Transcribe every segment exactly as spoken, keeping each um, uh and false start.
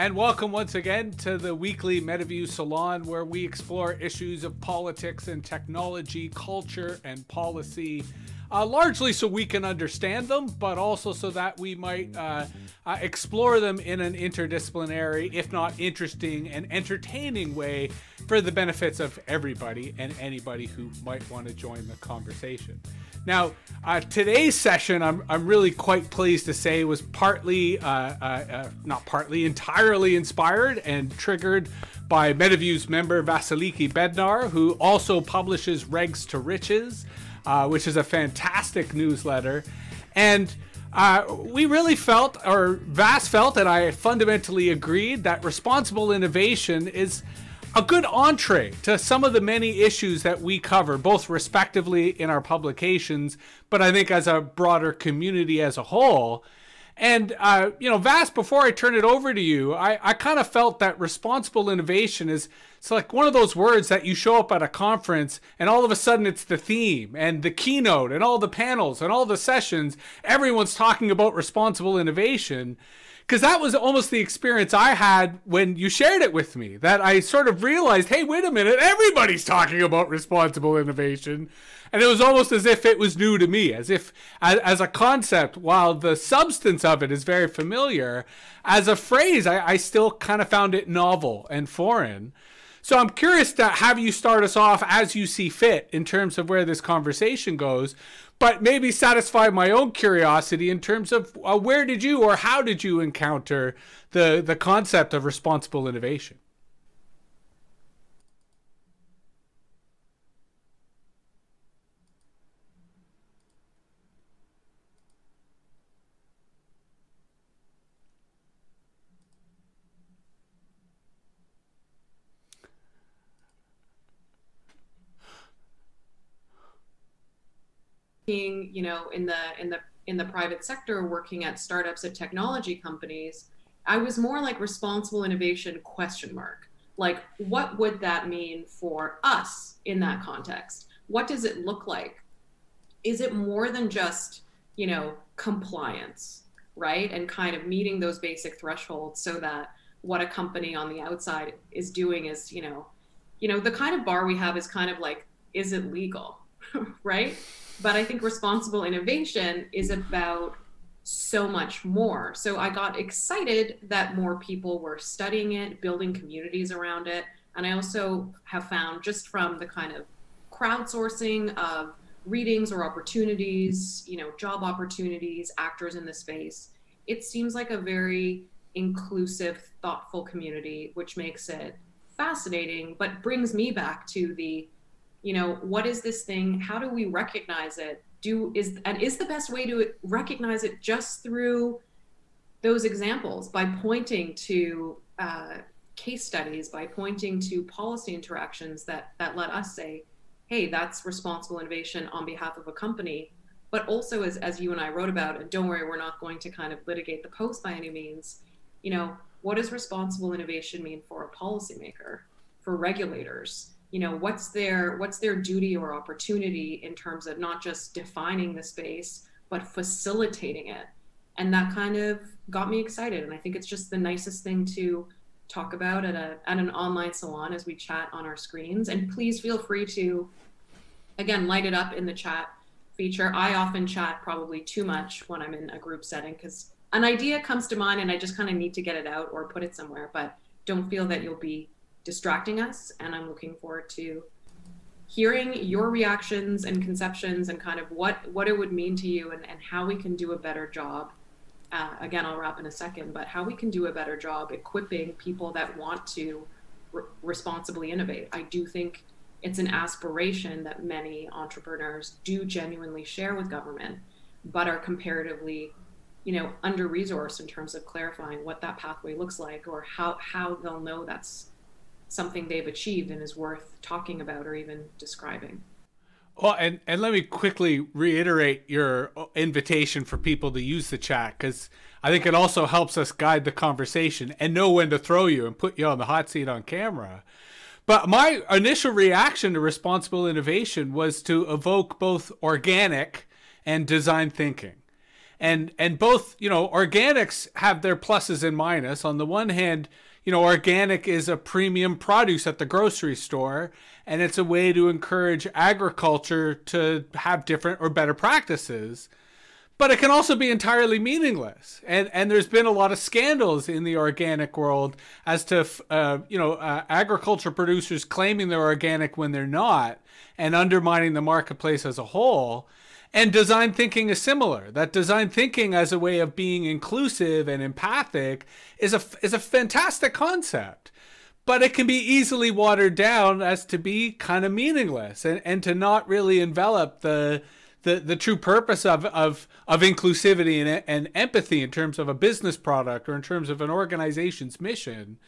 And welcome once again to the weekly MetaView Salon, where we explore issues of politics and technology, culture and policy, uh, largely so we can understand them, but also so that we might uh, uh, explore them in an interdisciplinary, if not interesting and entertaining way, for the benefits of everybody and anybody who might want to join the conversation. Now, uh, today's session, I'm, I'm really quite pleased to say, was partly, uh, uh, uh, not partly, entirely inspired and triggered by MetaView's member Vasiliki Bednar, who also publishes Regs to Riches, uh, which is a fantastic newsletter. And uh, we really felt, or Vas felt, and I fundamentally agreed, that responsible innovation is a good entree to some of the many issues that we cover, both respectively in our publications, but I think as a broader community as a whole. And, uh, you know, Vas, before I turn it over to you, I, I kind of felt that responsible innovation is it's like one of those words that you show up at a conference and all of a sudden it's the theme and the keynote and all the panels and all the sessions. Everyone's talking about responsible innovation. Because that was almost the experience I had when you shared it with me, that I sort of realized, hey, wait a minute, everybody's talking about responsible innovation. And it was almost as if it was new to me, as if as, as a concept, while the substance of it is very familiar, as a phrase, I, I still kind of found it novel and foreign. So I'm curious to have you start us off as you see fit in terms of where this conversation goes, but maybe satisfy my own curiosity in terms of uh, where did you or how did you encounter the, the concept of responsible innovation? You know, in the in the in the private sector, working at startups at technology companies, I was more like responsible innovation question mark. Like, what would that mean for us in that context? What does it look like? Is it more than just, you know, compliance, right? And kind of meeting those basic thresholds so that what a company on the outside is doing is, you know, you know, the kind of bar we have is kind of like, is it legal, right? But I think responsible innovation is about so much more. So I got excited that more people were studying it, building communities around it. And I also have found, just from the kind of crowdsourcing of readings or opportunities, you know, job opportunities, actors in the space, it seems like a very inclusive, thoughtful community, which makes it fascinating, but brings me back to the, you know, what is this thing? How do we recognize it? Do is and is the best way to recognize it just through those examples, by pointing to uh, case studies, by pointing to policy interactions that that let us say, hey, that's responsible innovation on behalf of a company. But also, as as you and I wrote about, and don't worry, we're not going to kind of litigate the post by any means. You know, what does responsible innovation mean for a policymaker, for regulators? You know, what's their what's their duty or opportunity in terms of not just defining the space, but facilitating it? And that kind of got me excited. And I think it's just the nicest thing to talk about at a at an online salon as we chat on our screens. And please feel free to, again, light it up in the chat feature. I often chat probably too much when I'm in a group setting, because an idea comes to mind and I just kind of need to get it out or put it somewhere. But don't feel that you'll be distracting us, and I'm looking forward to hearing your reactions and conceptions and kind of what what it would mean to you, and, and how we can do a better job. Uh, again, I'll wrap in a second, but how we can do a better job equipping people that want to re- responsibly innovate. I do think it's an aspiration that many entrepreneurs do genuinely share with government, but are comparatively, you know, under-resourced in terms of clarifying what that pathway looks like, or how how they'll know that's something they've achieved and is worth talking about or even describing. Well, and, and let me quickly reiterate your invitation for people to use the chat, because I think it also helps us guide the conversation and know when to throw you and put you on the hot seat on camera. But my initial reaction to responsible innovation was to evoke both organic and design thinking. And and both, you know, organics have their pluses and minuses. On the one hand, you know, organic is a premium produce at the grocery store, and it's a way to encourage agriculture to have different or better practices. But it can also be entirely meaningless. And and there's been a lot of scandals in the organic world as to, uh, you know, uh, agriculture producers claiming they're organic when they're not and undermining the marketplace as a whole. And design thinking is similar. That design thinking as a way of being inclusive and empathic is a, is a fantastic concept, but it can be easily watered down as to be kind of meaningless and, and to not really envelop the, the, the true purpose of, of, of inclusivity and, and empathy in terms of a business product or in terms of an organization's mission.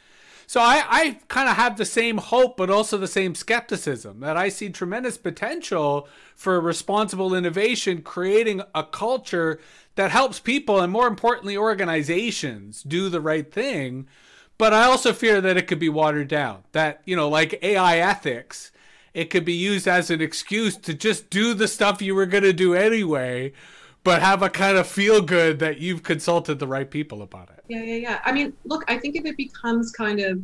So I, I kind of have the same hope, but also the same skepticism that I see tremendous potential for responsible innovation, creating a culture that helps people and, more importantly, organizations do the right thing. But I also fear that it could be watered down, that, you know, like A I ethics, it could be used as an excuse to just do the stuff you were going to do anyway, but have a kind of feel good that you've consulted the right people about it. Yeah, yeah, yeah. I mean, look, I think if it becomes kind of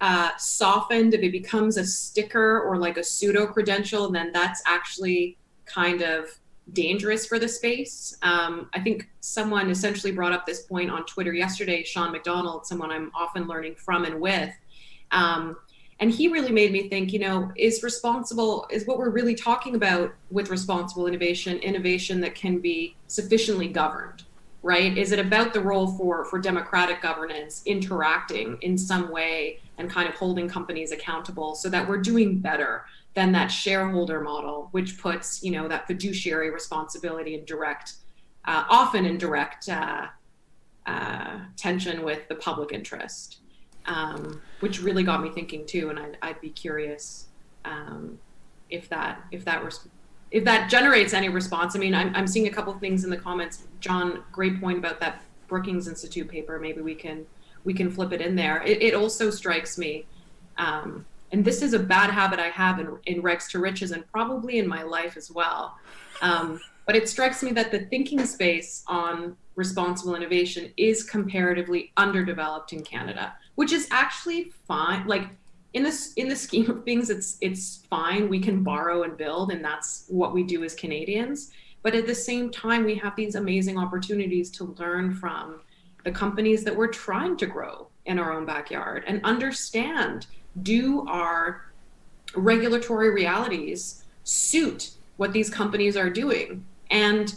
uh, softened, if it becomes a sticker or like a pseudo credential, then that's actually kind of dangerous for the space. Um, I think someone essentially brought up this point on Twitter yesterday, Sean McDonald, someone I'm often learning from and with. Um, And he really made me think, you know, is responsible, is what we're really talking about with responsible innovation, innovation that can be sufficiently governed, right? Is it about the role for, for democratic governance interacting in some way and kind of holding companies accountable so that we're doing better than that shareholder model, which puts, you know, that fiduciary responsibility in direct, uh, often in direct uh, uh, tension with the public interest? Um, which really got me thinking too, and I'd, I'd be curious um, if that if that res- if that generates any response. I mean, I'm I'm seeing a couple of things in the comments. John, great point about that Brookings Institute paper. Maybe we can we can flip it in there. It, it also strikes me, um, and this is a bad habit I have in in Regs to Riches and probably in my life as well. Um, but it strikes me that the thinking space on responsible innovation is comparatively underdeveloped in Canada, which is actually fine. Like in this, in the scheme of things, it's it's fine. We can borrow and build, and that's what we do as Canadians. But at the same time, we have these amazing opportunities to learn from the companies that we're trying to grow in our own backyard and understand, do our regulatory realities suit what these companies are doing? And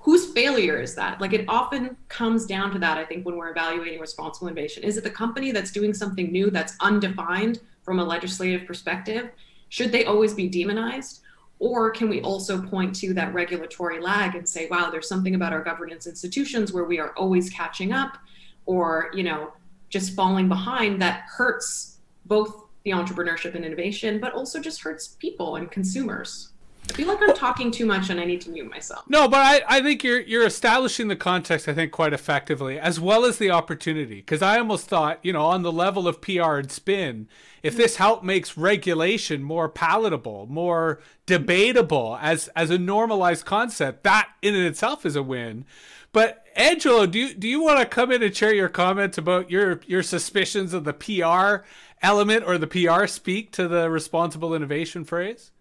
whose failure is that? Like, it often comes down to that, I think, when we're evaluating responsible innovation. Is it the company that's doing something new that's undefined from a legislative perspective? Should they always be demonized? Or can we also point to that regulatory lag and say, wow, there's something about our governance institutions where we are always catching up or, you know, just falling behind that hurts both the entrepreneurship and innovation, but also just hurts people and consumers. I feel like I'm talking too much and I need to mute myself. No, but I, I think you're you're establishing the context, I think, quite effectively, as well as the opportunity. Because I almost thought, you know, on the level of P R and spin, if this help makes regulation more palatable, more debatable as, as a normalized concept, that in and itself is a win. But Angelo, do you, do you want to come in and share your comments about your, your suspicions of the P R element or the P R speak to the responsible innovation phrase?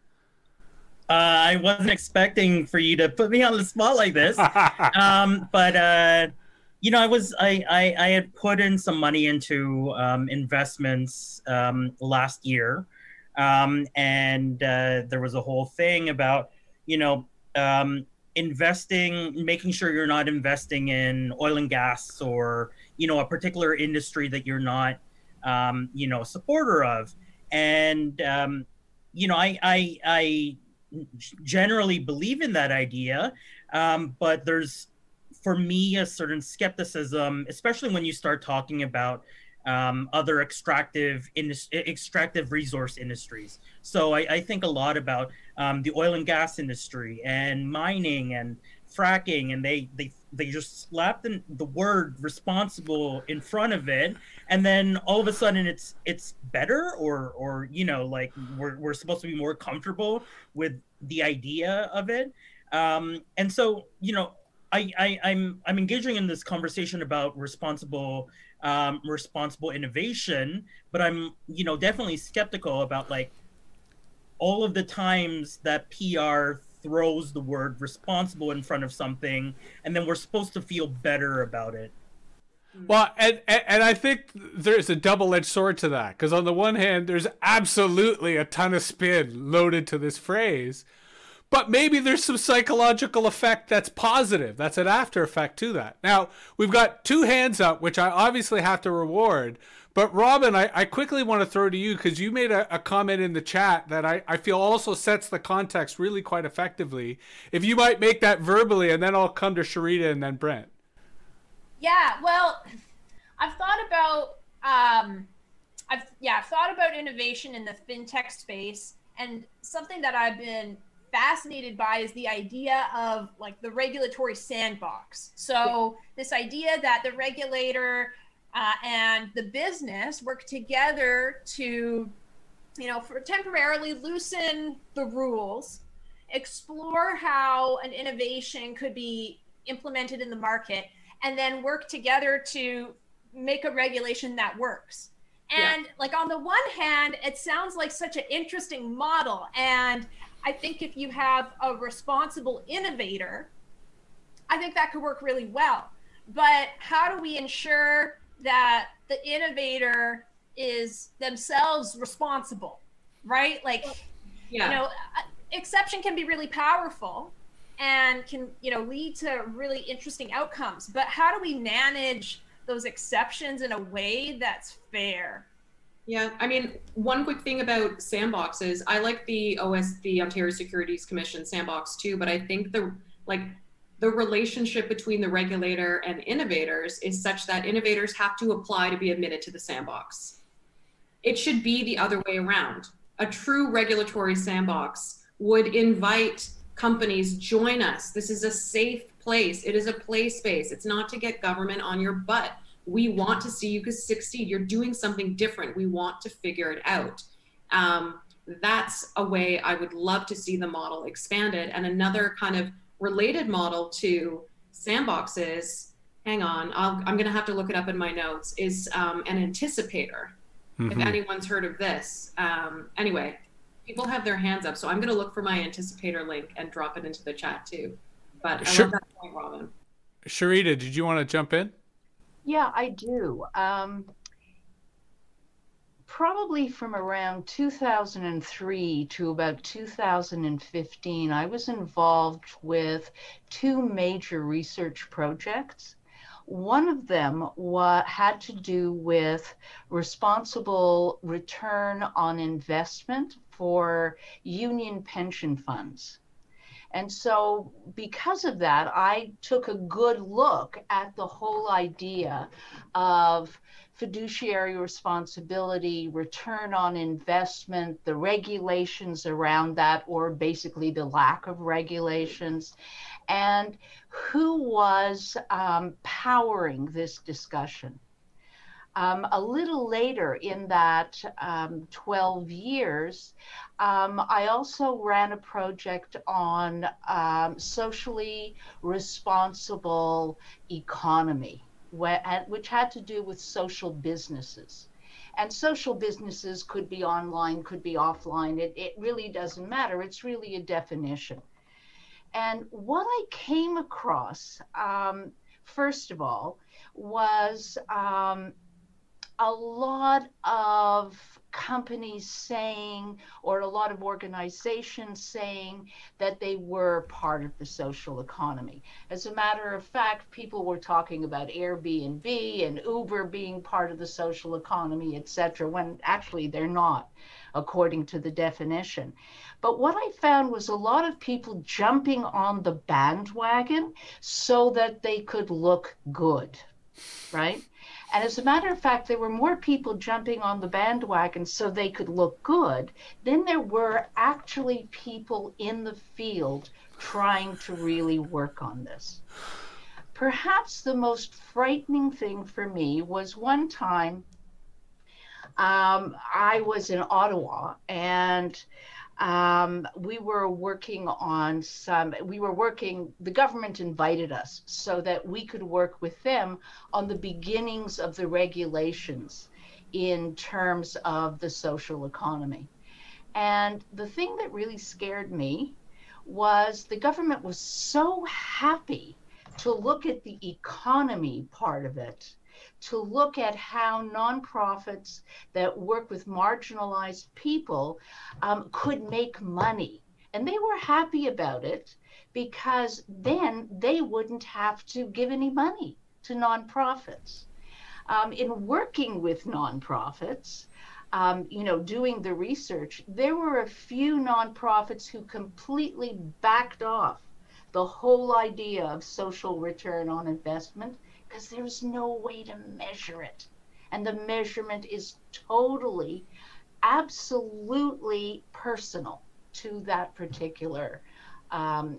Uh, I wasn't expecting for you to put me on the spot like this, um, but uh, you know, I was I, I, I had put in some money into um, investments um, last year, um, and uh, there was a whole thing about, you know, um, investing, making sure you're not investing in oil and gas or, you know, a particular industry that you're not, um, you know, a supporter of, and um, you know, I I. I generally believe in that idea, um, but there's, for me, a certain skepticism, especially when you start talking about um, other extractive indus- extractive resource industries. So I, I think a lot about um, the oil and gas industry and mining and fracking, and they they they just slapped in the word responsible in front of it, and then all of a sudden it's it's better, or or you know, like we're we're supposed to be more comfortable with the idea of it, um and so, you know, I, I, I'm I'm engaging in this conversation about responsible um, responsible innovation, but I'm you know definitely skeptical about like all of the times that P R throws the word responsible in front of something, and then we're supposed to feel better about it. Well, and, and, and I think there's a double-edged sword to that, because on the one hand, there's absolutely a ton of spin loaded to this phrase, but maybe there's some psychological effect that's positive. That's an after effect to that. Now, we've got two hands up, which I obviously have to reward. But Robin, I, I quickly want to throw to you, because you made a, a comment in the chat that I, I feel also sets the context really quite effectively. If you might make that verbally, and then I'll come to Sharita and then Brent. Yeah, well, I've thought about um, I've yeah I've thought about innovation in the fintech space, and something that I've been fascinated by is the idea of like the regulatory sandbox. So this idea that the regulator uh, and the business work together to, you know, for temporarily loosen the rules, explore how an innovation could be implemented in the market, and then work together to make a regulation that works. And yeah. like on the one hand, it sounds like such an interesting model. And I think if you have a responsible innovator, I think that could work really well. But how do we ensure that the innovator is themselves responsible, right? Like, yeah. you know, exception can be really powerful and can, you know, lead to really interesting outcomes. But how do we manage those exceptions in a way that's fair? Yeah, I mean, one quick thing about sandboxes, I like the O S the Ontario Securities Commission sandbox too, but I think the like the relationship between the regulator and innovators is such that innovators have to apply to be admitted to the sandbox. It should be the other way around. A true regulatory sandbox would invite companies, join us. This is a safe place. It is a play space. It's not to get government on your butt. We want to see you succeed. You're doing something different. We want to figure it out. Um, that's a way I would love to see the model expanded. And another kind of related model to sandboxes, hang on, I'll, I'm going to have to look it up in my notes, is um, an anticipator. Mm-hmm. If anyone's heard of this. Um, anyway. People have their hands up, so I'm going to look for my anticipator link and drop it into the chat too. But I sure. love that point, Robin. Sharita, did you want to jump in? Yeah, I do. Um, probably from around two thousand three to about two thousand fifteen, I was involved with two major research projects. One of them wa- had to do with responsible return on investment for union pension funds. And so because of that, I took a good look at the whole idea of fiduciary responsibility, return on investment, the regulations around that, or basically the lack of regulations, and who was um, powering this discussion. Um, a little later in that um, twelve years, um, I also ran a project on um, socially responsible economy, wh- which had to do with social businesses. And social businesses could be online, could be offline. It, it really doesn't matter. It's really a definition. And what I came across, um, first of all, was um, a lot of companies saying, or a lot of organizations saying, that they were part of the social economy. As a matter of fact, people were talking about Airbnb and Uber being part of the social economy, et cetera, when actually they're not, according to the definition. But what I found was a lot of people jumping on the bandwagon so that they could look good, right? And as a matter of fact, there were more people jumping on the bandwagon so they could look good than there were actually people in the field trying to really work on this. Perhaps the most frightening thing for me was one time um, I was in Ottawa, and Um, we were working on some, we were working, the government invited us so that we could work with them on the beginnings of the regulations in terms of the social economy. And the thing that really scared me was the government was so happy to look at the economy part of it, to look at how nonprofits that work with marginalized people um, could make money. And they were happy about it because then they wouldn't have to give any money to nonprofits. Um, in working with nonprofits, um, you know, doing the research, there were a few nonprofits who completely backed off the whole idea of social return on investment, because there's no way to measure it. And the measurement is totally, absolutely personal to that particular, um,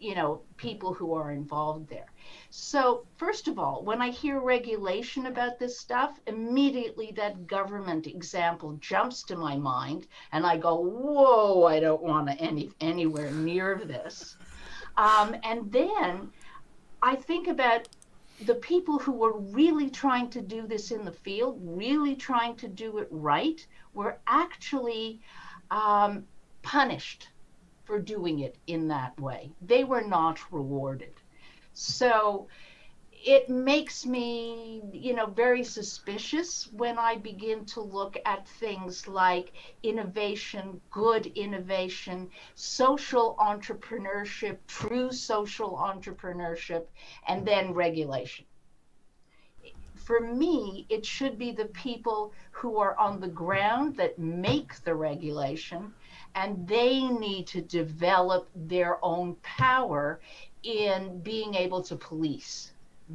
you know, people who are involved there. So first of all, when I hear regulation about this stuff, immediately that government example jumps to my mind and I go, whoa, I don't want to any anywhere near this. Um, and then I think about the people who were really trying to do this in the field, really trying to do it right, were actually um, punished for doing it in that way. They were not rewarded. So it makes me, you know, very suspicious when I begin to look at things like innovation, good innovation, social entrepreneurship, true social entrepreneurship, and then regulation. For me, it should be the people who are on the ground that make the regulation, and they need to develop their own power in being able to police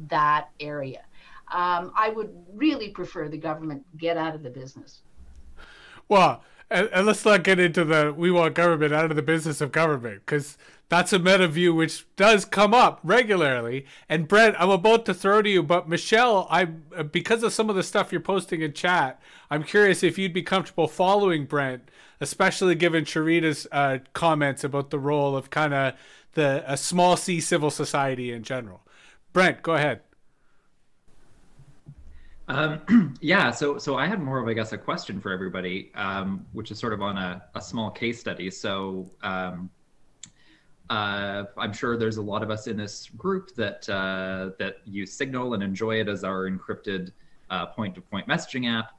that area. Um, I would really prefer the government get out of the business. Well, and, and let's not get into the we want government out of the business of government, because that's a meta view which does come up regularly. And Brent, I'm about to throw to you, but Michelle, I because of some of the stuff you're posting in chat, I'm curious if you'd be comfortable following Brent, especially given Sharita's uh, comments about the role of kind of the a small C civil society in general. Brent, go ahead. Um, yeah, so so I had more of, I guess, a question for everybody, um, which is sort of on a, a small case study. So um, uh, I'm sure there's a lot of us in this group that uh, that use Signal and enjoy it as our encrypted uh, point-to-point messaging app.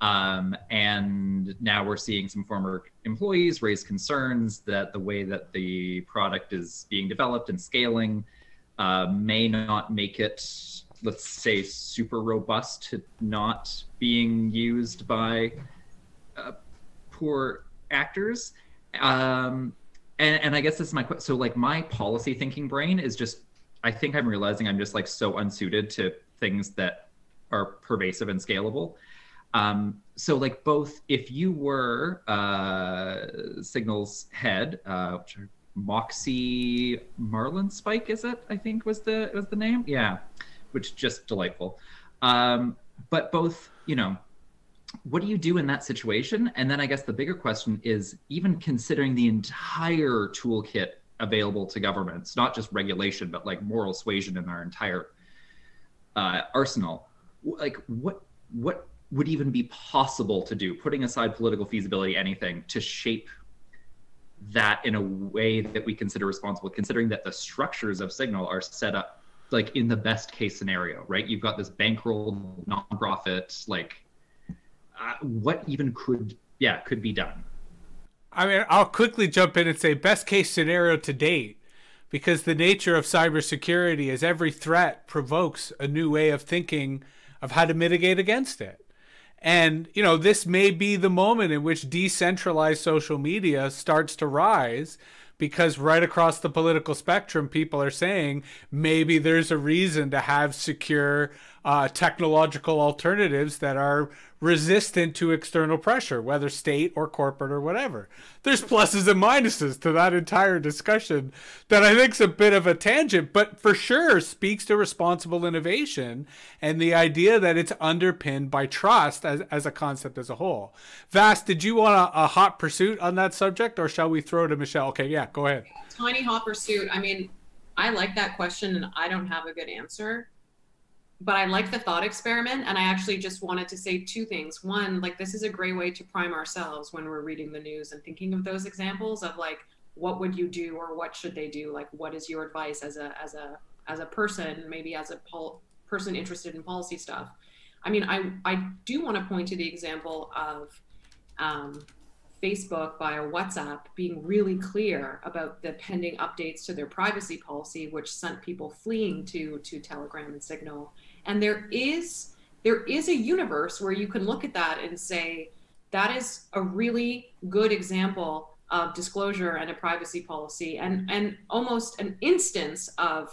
Um, and now we're seeing some former employees raise concerns that the way that the product is being developed and scaling Uh, may not make it, let's say, super robust to not being used by uh, poor actors. Um, and, and I guess that's my question. So like my policy thinking brain is just, I think I'm realizing I'm just like so unsuited to things that are pervasive and scalable. Um, so like both, if you were uh, Signal's head, uh, which are Moxie Marlinspike, is it? I think was the was the name. Yeah, which just delightful. Um, but both, you know, what do you do in that situation? And then I guess the bigger question is, even considering the entire toolkit available to governments, not just regulation, but like moral suasion in our entire uh, arsenal, like what what would even be possible to do, putting aside political feasibility, anything to shape that in a way that we consider responsible, considering that the structures of Signal are set up like in the best case scenario, right? You've got this bankrolled nonprofit, like uh, what even could, yeah, could be done? I mean, I'll quickly jump in and say best case scenario to date, because the nature of cybersecurity is every threat provokes a new way of thinking of how to mitigate against it. And, you know, this may be the moment in which decentralized social media starts to rise, because right across the political spectrum, people are saying maybe there's a reason to have secure uh, technological alternatives that are resistant to external pressure, whether state or corporate or whatever. There's pluses and minuses to that entire discussion that I think's a bit of a tangent, but for sure speaks to responsible innovation and the idea that it's underpinned by trust as, as a concept as a whole. Vas, did you want a, a hot pursuit on that subject, or shall we throw to Michelle? Okay, yeah, go ahead. Tiny hot pursuit. I mean, I like that question and I don't have a good answer. But I like the thought experiment, and I actually just wanted to say two things. One, like, this is a great way to prime ourselves when we're reading the news and thinking of those examples of like, what would you do or what should they do? Like, what is your advice as a as a as a person, maybe as a pol- person interested in policy stuff? I mean, I I do want to point to the example of um, Facebook via WhatsApp being really clear about the pending updates to their privacy policy, which sent people fleeing to to Telegram and Signal. And there is there is a universe where you can look at that and say, that is a really good example of disclosure and a privacy policy, and, and almost an instance of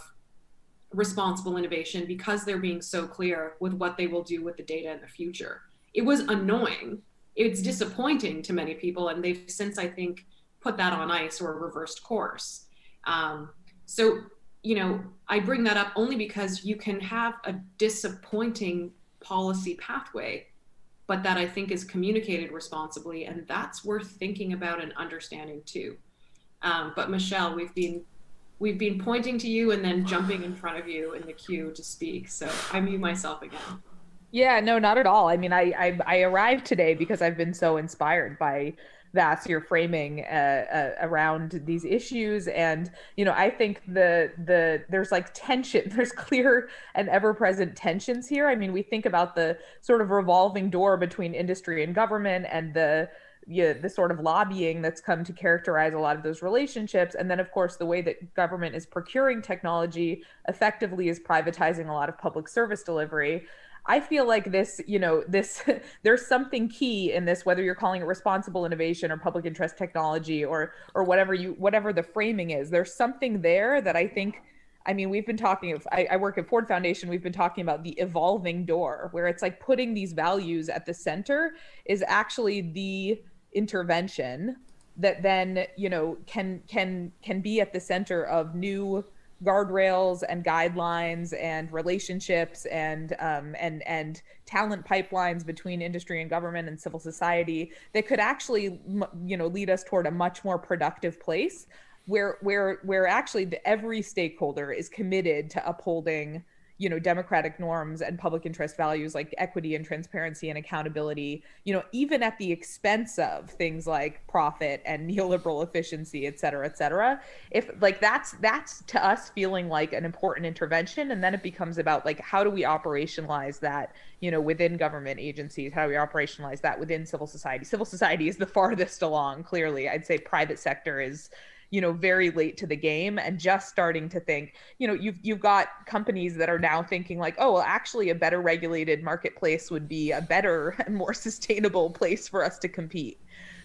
responsible innovation, because they're being so clear with what they will do with the data in the future. It was annoying. It's disappointing to many people, and they've since, I think, put that on ice or reversed course. Um, so, you know, I bring that up only because you can have a disappointing policy pathway, but that I think is communicated responsibly, and that's worth thinking about and understanding too. Um, but Michelle, we've been we've been pointing to you and then jumping in front of you in the queue to speak. So I mute myself again. Yeah, no, not at all. I mean, I I, I arrived today because I've been so inspired by Vas, your framing uh, uh, around these issues, and you know, I think the the there's like tension, there's clear and ever-present tensions here. I mean, we think about the sort of revolving door between industry and government, and the yeah, the sort of lobbying that's come to characterize a lot of those relationships. And then, of course, the way that government is procuring technology effectively is privatizing a lot of public service delivery. I feel like this, you know, this, there's something key in this, whether you're calling it responsible innovation or public interest technology or or whatever you, whatever the framing is, there's something there that I think, I mean, we've been talking, of, I, I work at Ford Foundation, we've been talking about the evolving door, where it's like putting these values at the center is actually the intervention that then, you know, can can can be at the center of new guardrails and guidelines and relationships and um, and and talent pipelines between industry and government and civil society that could actually, you know, lead us toward a much more productive place where where where actually the, every stakeholder is committed to upholding, you know, democratic norms and public interest values like equity and transparency and accountability, you know, even at the expense of things like profit and neoliberal efficiency, et cetera, et cetera. If like that's that's to us feeling like an important intervention, and then it becomes about like, how do we operationalize that, you know, within government agencies? How do we operationalize that within civil society? Civil society is the farthest along, clearly. I'd say private sector is, you know, very late to the game and just starting to think, you know, you've you've got companies that are now thinking like, oh, well, actually a better regulated marketplace would be a better and more sustainable place for us to compete.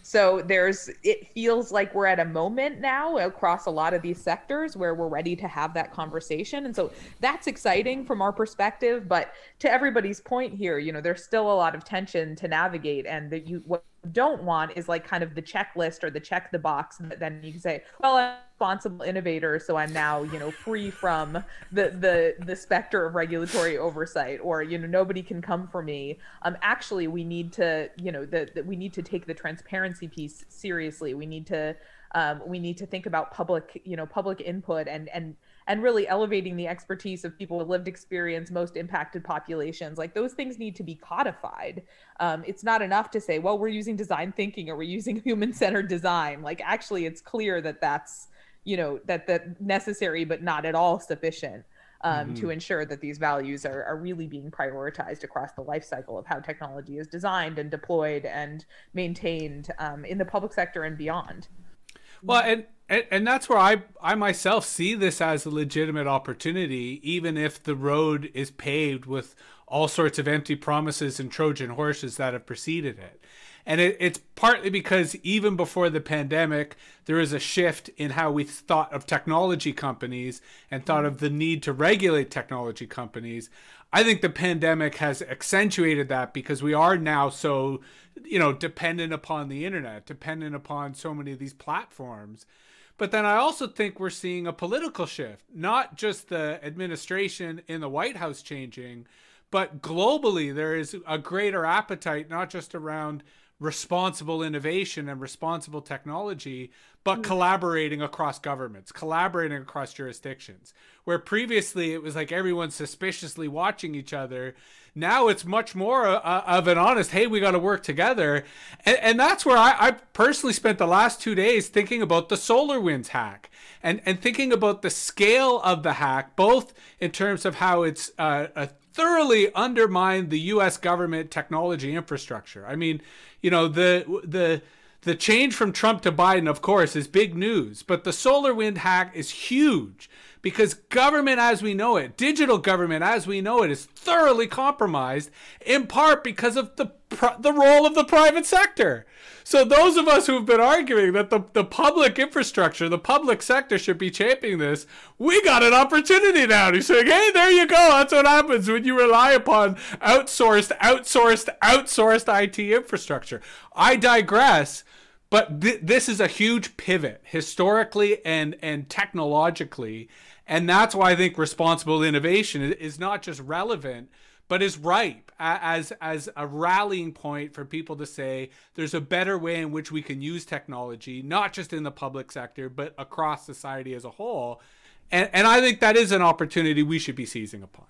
So there's, it feels like we're at a moment now across a lot of these sectors where we're ready to have that conversation. And so that's exciting from our perspective, but to everybody's point here, you know, there's still a lot of tension to navigate, and that you, what you don't want is like kind of the checklist or the check the box that then you can say, well, I'm a responsible innovator, so I'm now, you know, free from the, the, the specter of regulatory oversight, or, you know, nobody can come for me. Um, actually we need to, you know, that we need to take the transparency piece seriously. We need to um, we need to think about public, you know, public input and and and really elevating the expertise of people with lived experience, most impacted populations. Like those things need to be codified. Um, it's not enough to say, well, we're using design thinking or we're using human-centered design. Like actually, it's clear that that's, you know, that that necessary but not at all sufficient um, mm-hmm. to ensure that these values are are really being prioritized across the life cycle of how technology is designed and deployed and maintained um, in the public sector and beyond. Well, and, and, and that's where I, I myself see this as a legitimate opportunity, even if the road is paved with all sorts of empty promises and Trojan horses that have preceded it. And it, it's partly because even before the pandemic, there is a shift in how we thought of technology companies and thought of the need to regulate technology companies. I think the pandemic has accentuated that because we are now so, you know, dependent upon the internet, dependent upon so many of these platforms. But then I also think we're seeing a political shift, not just the administration in the White House changing, but globally, there is a greater appetite, not just around responsible innovation and responsible technology, but collaborating across governments, collaborating across jurisdictions, where previously it was like everyone suspiciously watching each other. Now it's much more uh, of an honest, hey, we got to work together. And, and that's where I, I personally spent the last two days thinking about the SolarWinds hack and, and thinking about the scale of the hack, both in terms of how it's uh, a thoroughly undermined the U S government technology infrastructure. I mean, you know, the the the change from Trump to Biden, of course, is big news, but the SolarWinds hack is huge because government as we know it, digital government as we know it, is thoroughly compromised, in part because of the the role of the private sector. So those of us who've been arguing that the, the public infrastructure, the public sector should be championing this, we got an opportunity now. He's saying, hey, there you go. That's what happens when you rely upon outsourced, outsourced, outsourced I T infrastructure. I digress, but th- this is a huge pivot historically and, and technologically. And that's why I think responsible innovation is not just relevant, but is ripe as as a rallying point for people to say there's a better way in which we can use technology, not just in the public sector, but across society as a whole. And, and I think that is an opportunity we should be seizing upon.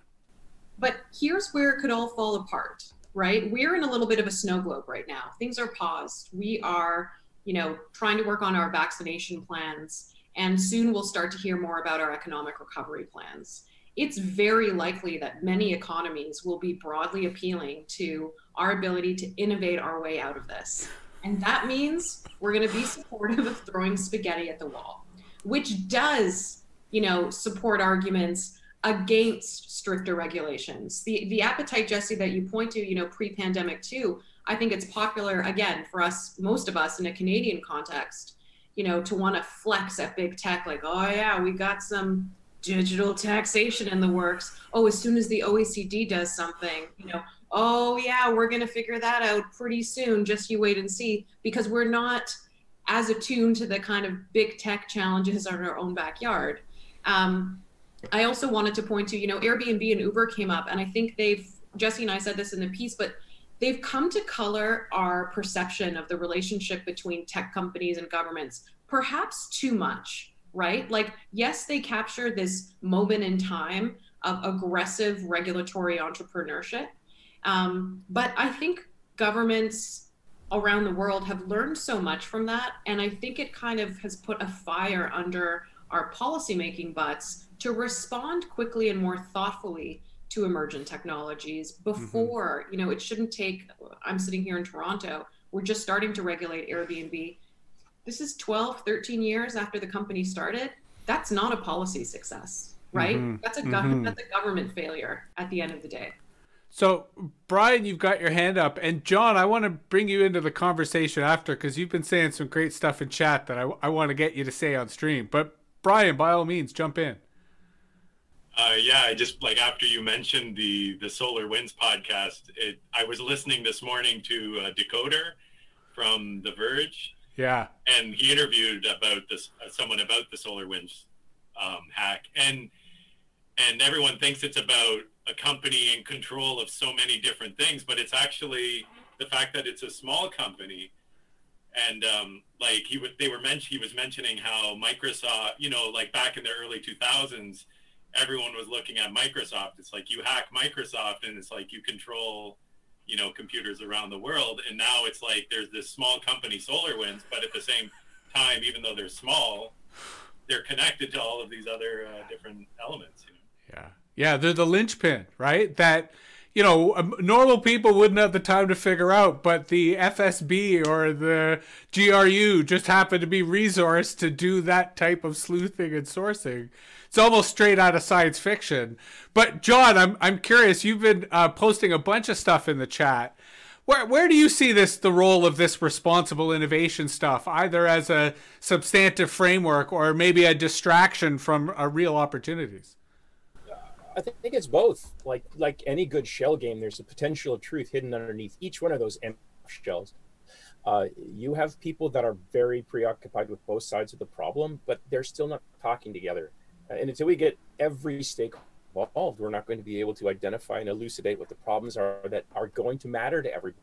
But here's where it could all fall apart, right? We're in a little bit of a snow globe right now. Things are paused. We are, you know, trying to work on our vaccination plans, and soon we'll start to hear more about our economic recovery plans. It's very likely that many economies will be broadly appealing to our ability to innovate our way out of this. And that means we're going to be supportive of throwing spaghetti at the wall, which does, you know, support arguments against stricter regulations. The the appetite, Jesse, that you point to, you know, pre-pandemic too, I think it's popular, again, for us, most of us in a Canadian context, you know, to want to flex at big tech, like, oh yeah, we got some digital taxation in the works. Oh, as soon as the O E C D does something, you know, oh yeah, we're going to figure that out pretty soon. Just you wait and see, because we're not as attuned to the kind of big tech challenges in our own backyard. Um, I also wanted to point to, you know, Airbnb and Uber came up, and I think they've, Jesse and I said this in the piece, but they've come to color our perception of the relationship between tech companies and governments, perhaps too much. Right? Like, yes, they captured this moment in time of aggressive regulatory entrepreneurship. Um, but I think governments around the world have learned so much from that. And I think it kind of has put a fire under our policymaking butts to respond quickly and more thoughtfully to emergent technologies before, mm-hmm. you know, it shouldn't take, I'm sitting here in Toronto, we're just starting to regulate Airbnb. This is twelve, thirteen years after the company started. That's not a policy success, right? Mm-hmm. That's a gov- mm-hmm. that's a government failure at the end of the day. So, Brian, you've got your hand up. And, John, I want to bring you into the conversation after, because you've been saying some great stuff in chat that I, I want to get you to say on stream. But, Brian, by all means, jump in. Uh, yeah, I just, like, after you mentioned the, the SolarWinds podcast, it, I was listening this morning to uh, Decoder from The Verge. Yeah, and he interviewed about this uh, someone about the SolarWinds um, hack, and and everyone thinks it's about a company in control of so many different things, but it's actually the fact that it's a small company, and um, like he would, they were mentioned. He was mentioning how Microsoft, you know, like back in the early two thousands, everyone was looking at Microsoft. It's like you hack Microsoft, and it's like you control, you know, computers around the world. And now it's like there's this small company SolarWinds, but at the same time, even though they're small, they're connected to all of these other uh, different elements. You know? Yeah. Yeah. They're the linchpin, right? That, you know, normal people wouldn't have the time to figure out, but the F S B or the G R U just happen to be resourced to do that type of sleuthing and sourcing. It's almost straight out of science fiction. But John, I'm I'm curious. You've been uh, posting a bunch of stuff in the chat. Where where do you see this the role of this responsible innovation stuff, either as a substantive framework or maybe a distraction from uh, real opportunities? I think it's both. Like like any good shell game, there's a potential of truth hidden underneath each one of those M shells. Uh, you have people that are very preoccupied with both sides of the problem, but they're still not talking together. And until we get every stakeholder involved, we're not going to be able to identify and elucidate what the problems are that are going to matter to everybody.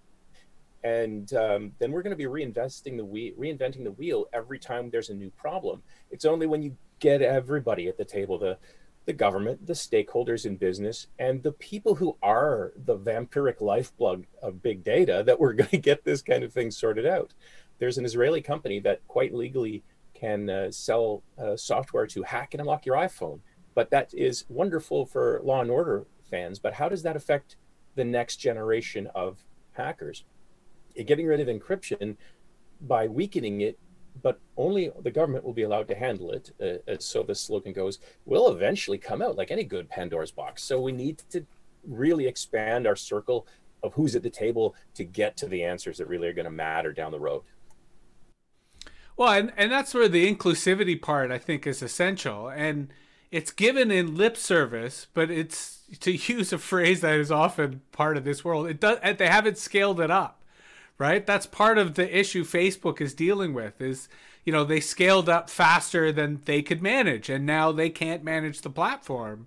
And um, then we're going to be reinvesting the wheel, reinventing the wheel every time there's a new problem. It's only when you get everybody at the table, the the government, the stakeholders in business, and the people who are the vampiric lifeblood of big data, that we're going to get this kind of thing sorted out. There's an Israeli company that quite legally can uh, sell uh, software to hack and unlock your iPhone. But that is wonderful for Law and Order fans. But how does that affect the next generation of hackers? Getting rid of encryption by weakening it, but only the government will be allowed to handle it. Uh, so the slogan goes, will eventually come out like any good Pandora's box. So we need to really expand our circle of who's at the table to get to the answers that really are going to matter down the road. Well, and, and that's where the inclusivity part, I think, is essential. And it's given in lip service, but it's, to use a phrase that is often part of this world, it does, they haven't scaled it up. Right? That's part of the issue Facebook is dealing with is, you know, they scaled up faster than they could manage, and now they can't manage the platform.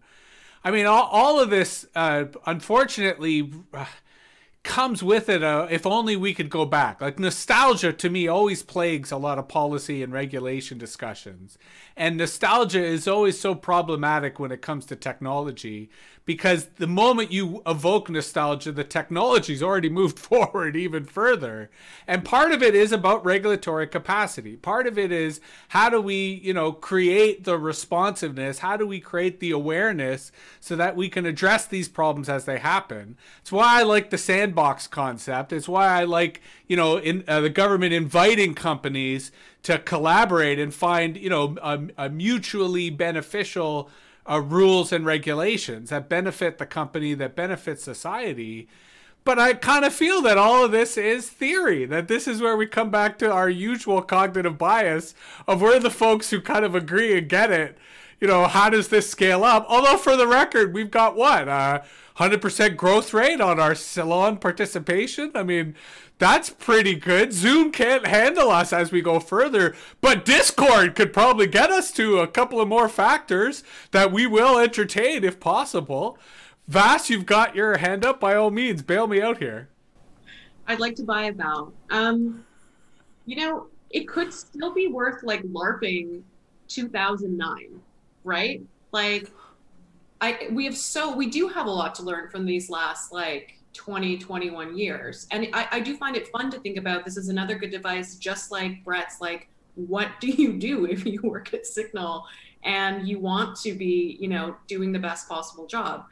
I mean, all, all of this, uh, unfortunately, uh, comes with it. Uh, if only we could go back. Like, nostalgia to me always plagues a lot of policy and regulation discussions. And nostalgia is always so problematic when it comes to technology, because the moment you evoke nostalgia, the technology's already moved forward even further. And part of it is about regulatory capacity. Part of it is, how do we, you know, create the responsiveness? How do we create the awareness so that we can address these problems as they happen? It's why I like the sandbox concept. It's why I like, you know, in uh, the government inviting companies to collaborate and find, you know, a, a mutually beneficial Uh, rules and regulations that benefit the company, that benefit society. But I kind of feel that all of this is theory, that this is where we come back to our usual cognitive bias of we're the folks who kind of agree and get it. You know, how does this scale up? Although, for the record, we've got what? Uh, one hundred percent growth rate on our salon participation. I mean, that's pretty good. Zoom can't handle us as we go further, but Discord could probably get us to a couple of more factors that we will entertain if possible. Vas, you've got your hand up. By all means, bail me out here. I'd like to buy a vowel. Um, you know, it could still be worth, like, LARPing two thousand nine, right? Like, I, we have so, we do have a lot to learn from these last, like, twenty, twenty-one years. And I, I do find it fun to think about. This is another good device, just like Brett's, like, what do you do if you work at Signal and you want to be, you know, doing the best possible job?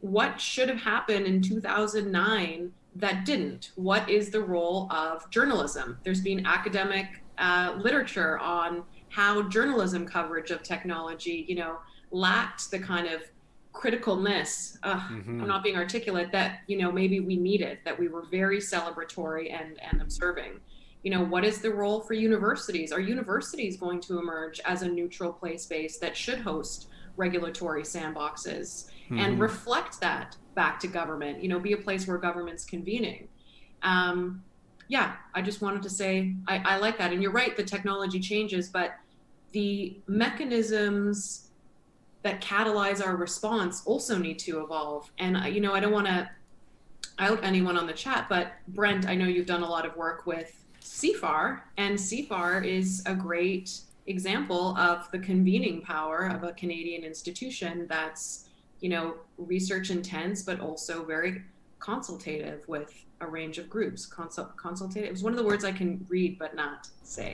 What should have happened in two thousand nine that didn't? What is the role of journalism? There's been academic uh, literature on how journalism coverage of technology, you know, lacked the kind of criticalness, uh, mm-hmm. I'm not being articulate, that, you know, maybe we needed, that we were very celebratory and, and observing. You know, what is the role for universities? Are universities going to emerge as a neutral play space that should host regulatory sandboxes mm-hmm. and reflect that back to government, you know, be a place where government's convening? Um, yeah, I just wanted to say, I, I like that. And you're right, the technology changes, but the mechanisms that catalyze our response also need to evolve. And, you know, I don't want to out anyone on the chat, but Brent, I know you've done a lot of work with C I F A R, and C I F A R is a great example of the convening power of a Canadian institution that's, you know, research intense, but also very consultative with a range of groups. Consult, consultative, it was one of the words I can read but not say.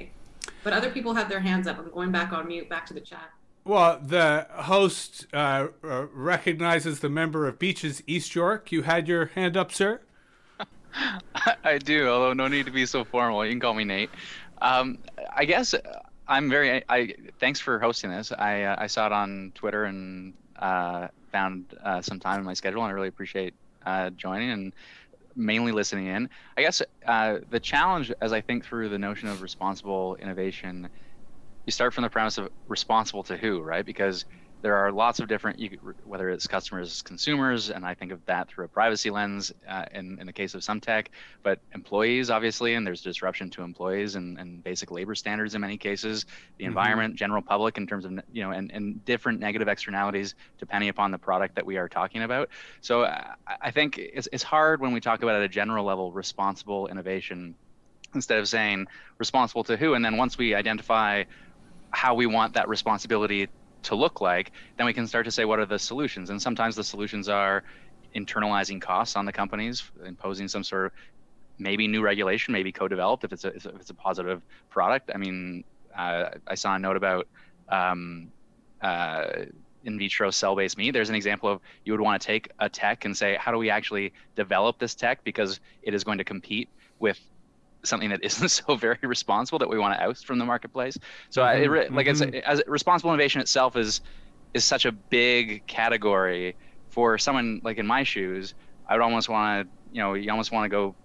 But other people have their hands up. I'm going back on mute, back to the chat. Well, the host uh, recognizes the member of Beaches East York. You had your hand up, sir? I do, although no need to be so formal. You can call me Nate. Um, I guess I'm very... I thanks for hosting this. I uh, I saw it on Twitter and uh, found uh, some time in my schedule, and I really appreciate uh, joining and mainly listening in. I guess uh, the challenge, as I think through the notion of responsible innovation, you start from the premise of responsible to who, right? Because there are lots of different, you could, whether it's customers, consumers, and I think of that through a privacy lens uh, in, in the case of some tech, but employees, obviously, and there's disruption to employees and, and basic labor standards in many cases, the mm-hmm. environment, general public in terms of, you know, and, and different negative externalities depending upon the product that we are talking about. So uh, I think it's, it's hard when we talk about at a general level, responsible innovation, instead of saying responsible to who, and then once we identify how we want that responsibility to look like, then we can start to say, what are the solutions? And sometimes the solutions are internalizing costs on the companies, imposing some sort of maybe new regulation, maybe co-developed if it's a, if it's a positive product. I mean, uh, I saw a note about um, uh, in vitro cell-based meat. There's an example of, you would want to take a tech and say, how do we actually develop this tech? Because it is going to compete with something that isn't so very responsible that we want to oust from the marketplace. So mm-hmm. I, it re- like mm-hmm. it's as responsible innovation itself is is such a big category. For someone like in my shoes, I would almost want to, you know, you almost want to go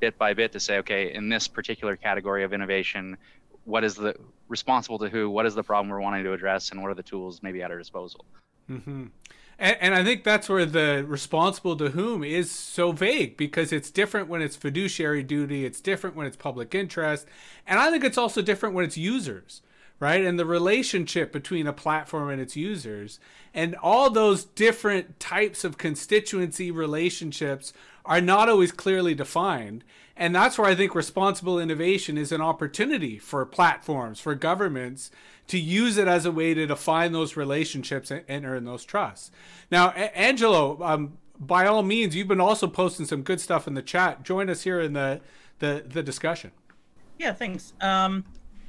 bit by bit to say, okay, in this particular category of innovation, what is the responsible to who? What is the problem we're wanting to address, and what are the tools maybe at our disposal? Mm-hmm. And, and I think that's where the responsible to whom is so vague, because it's different when it's fiduciary duty. It's different when it's public interest. And I think it's also different when it's users, right? And the relationship between a platform and its users, and all those different types of constituency relationships are not always clearly defined. And that's where I think responsible innovation is an opportunity for platforms, for governments, to use it as a way to define those relationships and, and earn those trusts. Now, a- Angelo, um, by all means, you've been also posting some good stuff in the chat. Join us here in the the, the discussion. Yeah, thanks. Um,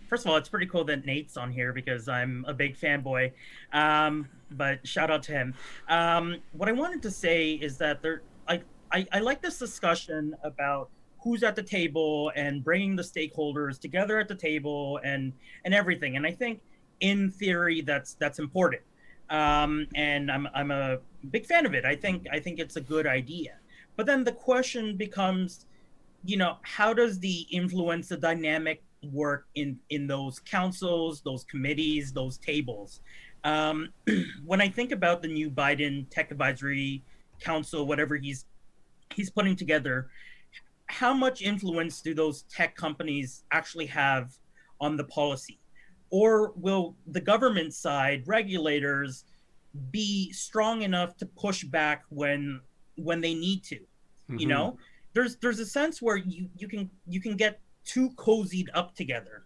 first of all, it's pretty cool that Nate's on here because I'm a big fanboy, um, but shout out to him. Um, what I wanted to say is that there, I, I, I like this discussion about who's at the table and bringing the stakeholders together at the table and and everything. And I think in theory that's that's important. Um, and I'm I'm a big fan of it. I think I think it's a good idea. But then the question becomes, you know, how does the influence, the dynamic work in, in those councils, those committees, those tables? Um, when I think about the new Biden Tech Advisory Council, whatever he's he's putting together, how much influence do those tech companies actually have on the policy? Or will the government side, regulators, be strong enough to push back when when they need to? Mm-hmm. You know, there's there's a sense where you, you can you can get too cozied up together,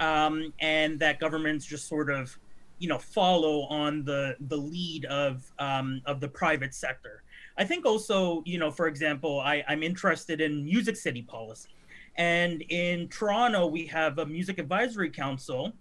um, and that governments just sort of, you know, follow on the the lead of um, of the private sector. I think also, you know, for example, I, I'm interested in Music City policy. And in Toronto, we have a Music Advisory Council.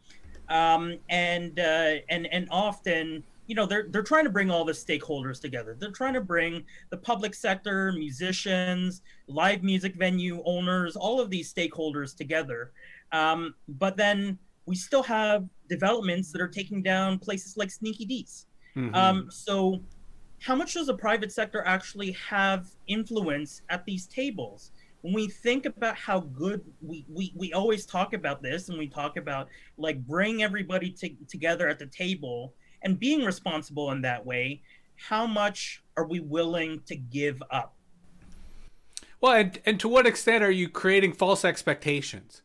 Um, and uh, and and often, you know, they're, they're trying to bring all the stakeholders together. They're trying to bring the public sector, musicians, live music venue owners, all of these stakeholders together. Um, but then we still have developments that are taking down places like Sneaky Dee's. Mm-hmm. Um, so... how much does the private sector actually have influence at these tables? When we think about how good, we, we, we always talk about this, and we talk about like bring everybody to, together at the table and being responsible in that way, how much are we willing to give up? Well, and, and to what extent are you creating false expectations?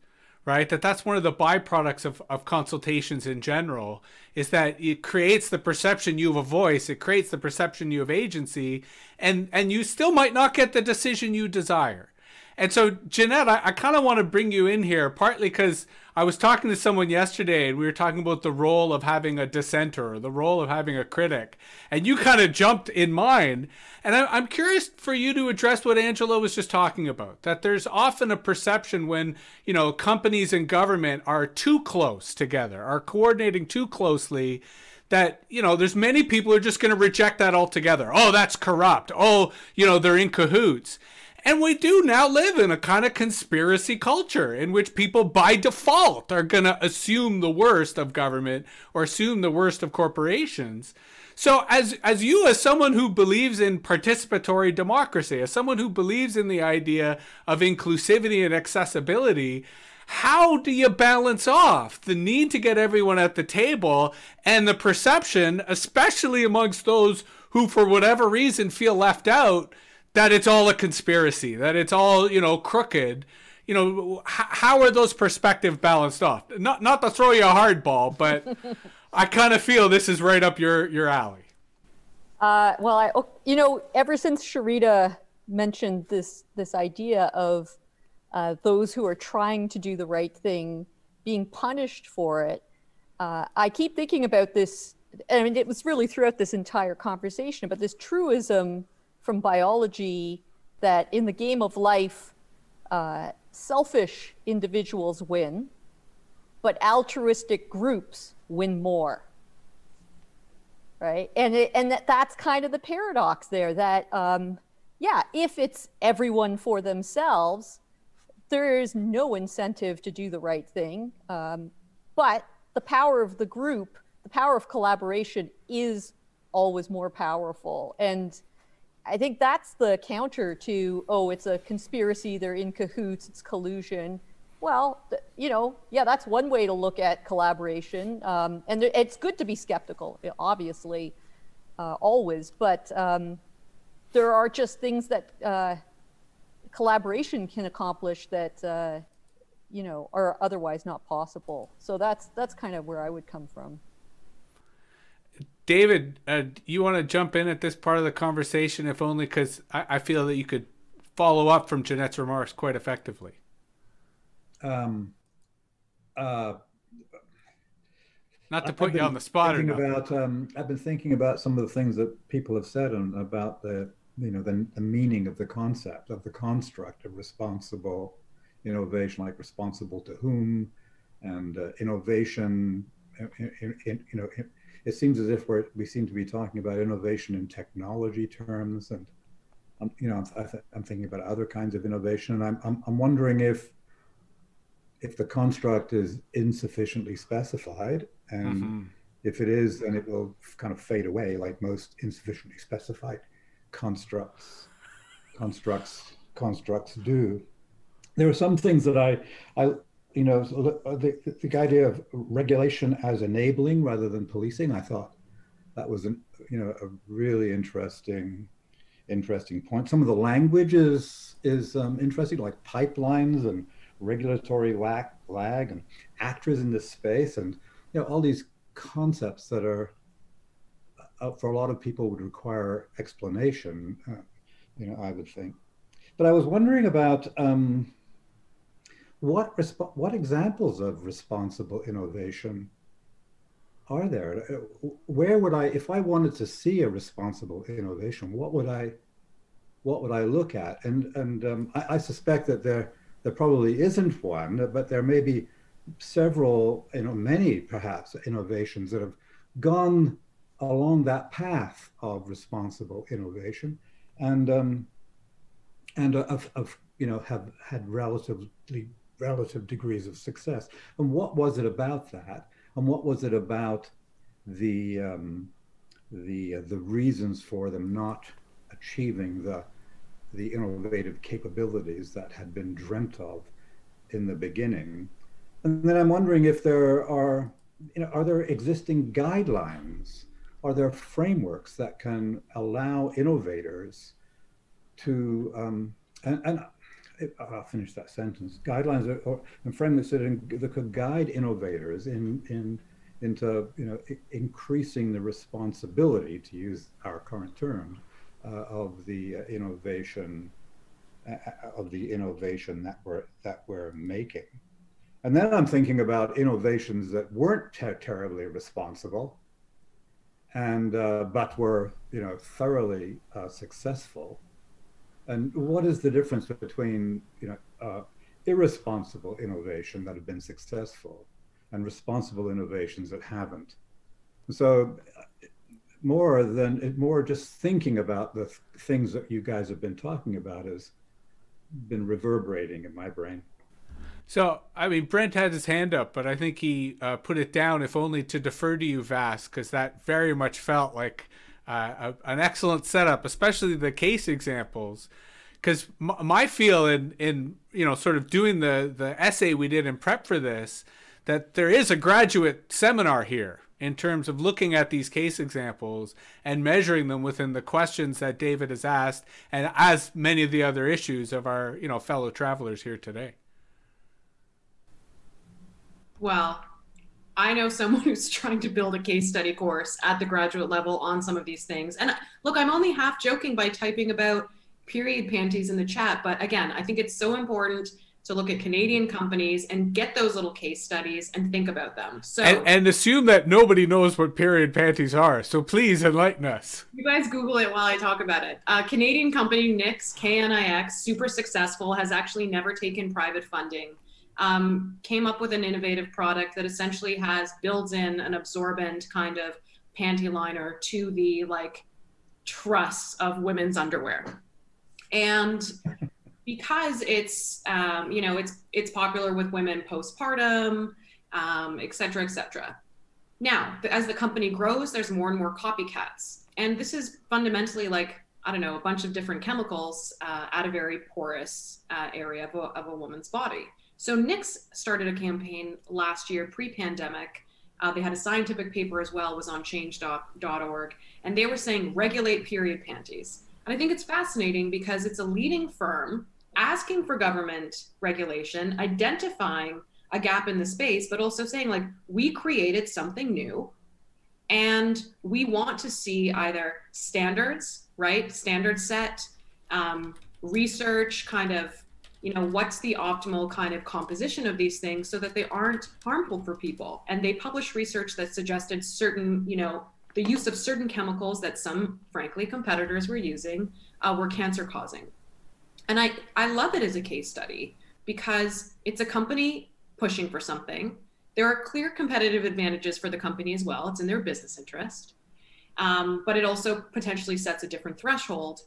Right? That that's one of the byproducts of, of consultations in general, is that it creates the perception you have a voice, it creates the perception you have agency, and, and you still might not get the decision you desire. And so, Jeanette, I, I kind of want to bring you in here, partly because I was talking to someone yesterday and we were talking about the role of having a dissenter, or the role of having a critic, and you kind of jumped in mine. And I, I'm curious for you to address what Angelo was just talking about, that there's often a perception when, you know, companies and government are too close together, are coordinating too closely, that, you know, there's many people who are just going to reject that altogether. Oh, that's corrupt. Oh, you know, they're in cahoots. And we do now live in a kind of conspiracy culture in which people by default are going to assume the worst of government or assume the worst of corporations. So as as you, as someone who believes in participatory democracy, as someone who believes in the idea of inclusivity and accessibility, How do you balance off the need to get everyone at the table and the perception, especially amongst those who, for whatever reason, feel left out, that it's all a conspiracy, that it's all, you know, crooked? You know, h- how are those perspectives balanced off? Not not to throw you a hardball, but I kind of feel this is right up your, your alley. Uh, well, I you know, ever since Sharita mentioned this this idea of uh, those who are trying to do the right thing being punished for it, uh, I keep thinking about this. I mean, it was really throughout this entire conversation, but this truism from biology that in the game of life, uh, selfish individuals win, but altruistic groups win more. Right. And it, and that, that's kind of the paradox there that, um, yeah, if it's everyone for themselves, there is no incentive to do the right thing. Um, but the power of the group, the power of collaboration is always more powerful. And I think that's the counter to, oh, it's a conspiracy, they're in cahoots, it's collusion. Well, you know, yeah, that's one way to look at collaboration. Um, and it's good to be skeptical, obviously, uh, always. But um, there are just things that uh, collaboration can accomplish that, uh, you know, are otherwise not possible. So that's that's kind of where I would come from. David, uh, you want to jump in at this part of the conversation, if only because I, I feel that you could follow up from Jeanette's remarks quite effectively. Um, uh, Not to put you on the spot or nothing. About, um, I've been thinking about some of the things that people have said and about the, you know, the, the meaning of the concept, of the construct of responsible innovation, like responsible to whom, and uh, innovation. In, in, in, you know, it, it seems as if we're, we seem to be talking about innovation in technology terms, and um, you know, I'm, th- I'm thinking about other kinds of innovation, and I'm I'm, I'm wondering if. If the construct is insufficiently specified, and mm-hmm. if it is, then it will kind of fade away, like most insufficiently specified constructs, constructs, constructs do. There are some things that I, I, you know, the, the idea of regulation as enabling rather than policing. I thought that was, an, you know, a really interesting, interesting point. Some of the language is is um, interesting, like pipelines and regulatory lag, lag and actors in this space, and you know all these concepts that are uh, for a lot of people would require explanation, uh, you know I would think. But I was wondering about um, what resp- what examples of responsible innovation are there? Where would I, if I wanted to see a responsible innovation, what would I what would I look at? And and um, I, I suspect that there. There probably isn't one, but there may be several, you know, many perhaps innovations that have gone along that path of responsible innovation, and um, and of, of you know have had relatively relative degrees of success. And what was it about that? And what was it about the um, the uh, the reasons for them not achieving the the innovative capabilities that had been dreamt of in the beginning? And then I'm wondering if there are, you know, are there existing guidelines? Are there frameworks that can allow innovators to, um, and, and I'll finish that sentence, guidelines are, or, and frameworks that could guide innovators in, in into, you know, increasing the responsibility, to use our current term, Uh, of the uh, innovation, uh, of the innovation that we're that we're making. And then I'm thinking about innovations that weren't ter- terribly responsible, and uh, but were, you know, thoroughly uh, successful. And what is the difference between, you know, uh, irresponsible innovation that have been successful and responsible innovations that haven't? So. More than more, just thinking about the th- things that you guys have been talking about has been reverberating in my brain. So, I mean, Brent had his hand up, but I think he uh, put it down, if only to defer to you, Vas, because that very much felt like uh, a, an excellent setup, especially the case examples. because my feel in, in, you know, sort of doing the, the essay we did in prep for this, that there is a graduate seminar here in terms of looking at these case examples and measuring them within the questions that David has asked, and as many of the other issues of our, you know, fellow travelers here today. Well, I know someone who's trying to build a case study course at the graduate level on some of these things. And look, I'm only half joking by typing about period panties in the chat. But again, I think it's so important to look at Canadian companies and get those little case studies and think about them. So and, and assume that nobody knows what period panties are. So please enlighten us. You guys Google it while I talk about it. Uh, Canadian company K N I X, K N I X, super successful, has actually never taken private funding. Um, came up with an innovative product that essentially has builds in an absorbent kind of panty liner to the like truss of women's underwear. And because it's, um, you know, it's it's popular with women postpartum, um, et cetera, et cetera. Now, as the company grows, there's more and more copycats. And this is fundamentally like, I don't know, a bunch of different chemicals uh, at a very porous uh, area of a, of a woman's body. So K N I X started a campaign last year, pre-pandemic. Uh, they had a scientific paper as well, was on change dot org. And they were saying, regulate period panties. And I think it's fascinating because it's a leading firm asking for government regulation, identifying a gap in the space, but also saying like, we created something new and we want to see either standards, right? Standard set, um, research kind of, you know, what's the optimal kind of composition of these things so that they aren't harmful for people. And they published research that suggested certain, you know, the use of certain chemicals that some, frankly, competitors were using uh, were cancer causing. And I, I love it as a case study because it's a company pushing for something. There are clear competitive advantages for the company as well. It's in their business interest, um, but it also potentially sets a different threshold.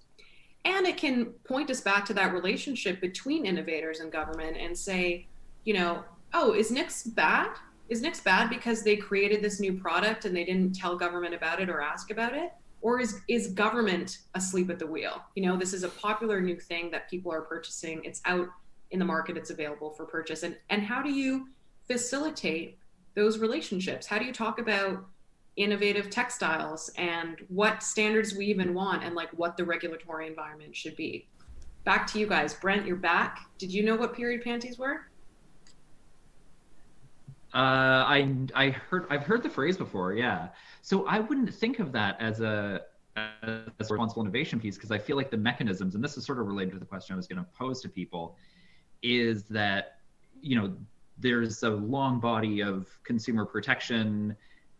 And it can point us back to that relationship between innovators and government and say, you know, oh, is K N I X bad? Is K N I X bad because they created this new product and they didn't tell government about it or ask about it? Or is, is government asleep at the wheel? You know, this is a popular new thing that people are purchasing. It's out in the market, it's available for purchase. And, and how do you facilitate those relationships? How do you talk about innovative textiles and what standards we even want and like what the regulatory environment should be. Back to you guys. Brent, you're back. Did you know what period panties were? Uh, I I heard I've heard the phrase before, yeah. So I wouldn't think of that as a as a responsible innovation piece because I feel like the mechanisms, and this is sort of related to the question I was going to pose to people, is that, you know, there's a long body of consumer protection.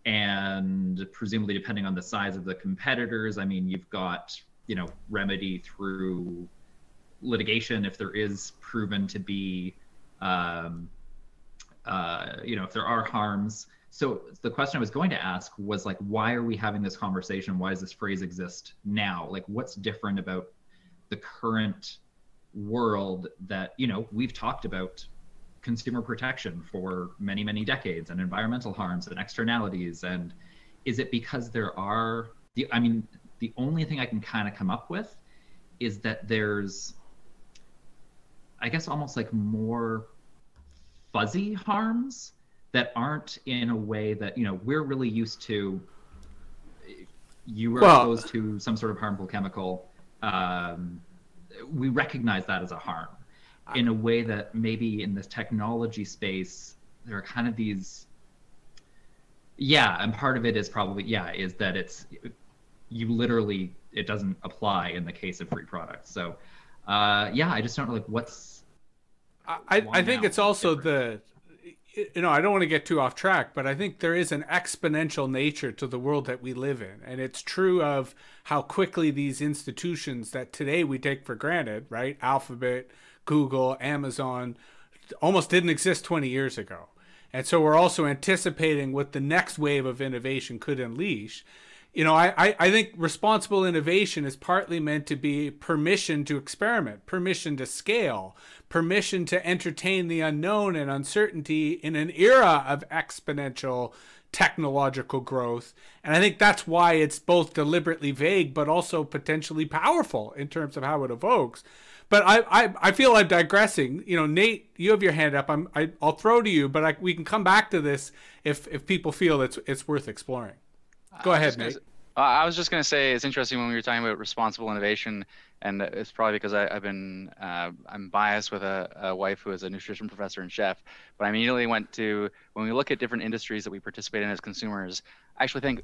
And presumably, depending on the size of the competitors, I mean, you've got, you know, remedy through litigation if there is proven to be, um, uh, you know, if there are harms. So the question I was going to ask was like, why are we having this conversation? Why does this phrase exist now? Like, what's different about the current world that, you know, we've talked about consumer protection for many, many decades and environmental harms and externalities? And is it because there are, the, I mean, the only thing I can kind of come up with is that there's, I guess, almost like more fuzzy harms that aren't in a way that, you know, we're really used to, you were well, exposed to some sort of harmful chemical. Um, we recognize that as a harm. In a way that maybe in this technology space, there are kind of these, yeah, and part of it is probably, yeah, is that it's, you literally, it doesn't apply in the case of free products. So uh, yeah, I just don't know like what's. I, I think it's also different. the, you know, I don't want to get too off track, but I think there is an exponential nature to the world that we live in. And it's true of how quickly these institutions that today we take for granted, right? Alphabet, Google, Amazon, almost didn't exist twenty years ago. And so we're also anticipating what the next wave of innovation could unleash. You know, I, I think responsible innovation is partly meant to be permission to experiment, permission to scale, permission to entertain the unknown and uncertainty in an era of exponential technological growth. And I think that's why it's both deliberately vague, but also potentially powerful in terms of how it evokes. But I, I, I feel I'm digressing. You know, Nate, you have your hand up. I'm, I, I'll throw to you, but I, we can come back to this if if people feel it's it's worth exploring. Go ahead, Nate. Say, I was just going to say it's interesting when we were talking about responsible innovation, and it's probably because I, I've been uh, I'm biased with a, a wife who is a nutrition professor and chef. But I immediately went to when we look at different industries that we participate in as consumers. I actually think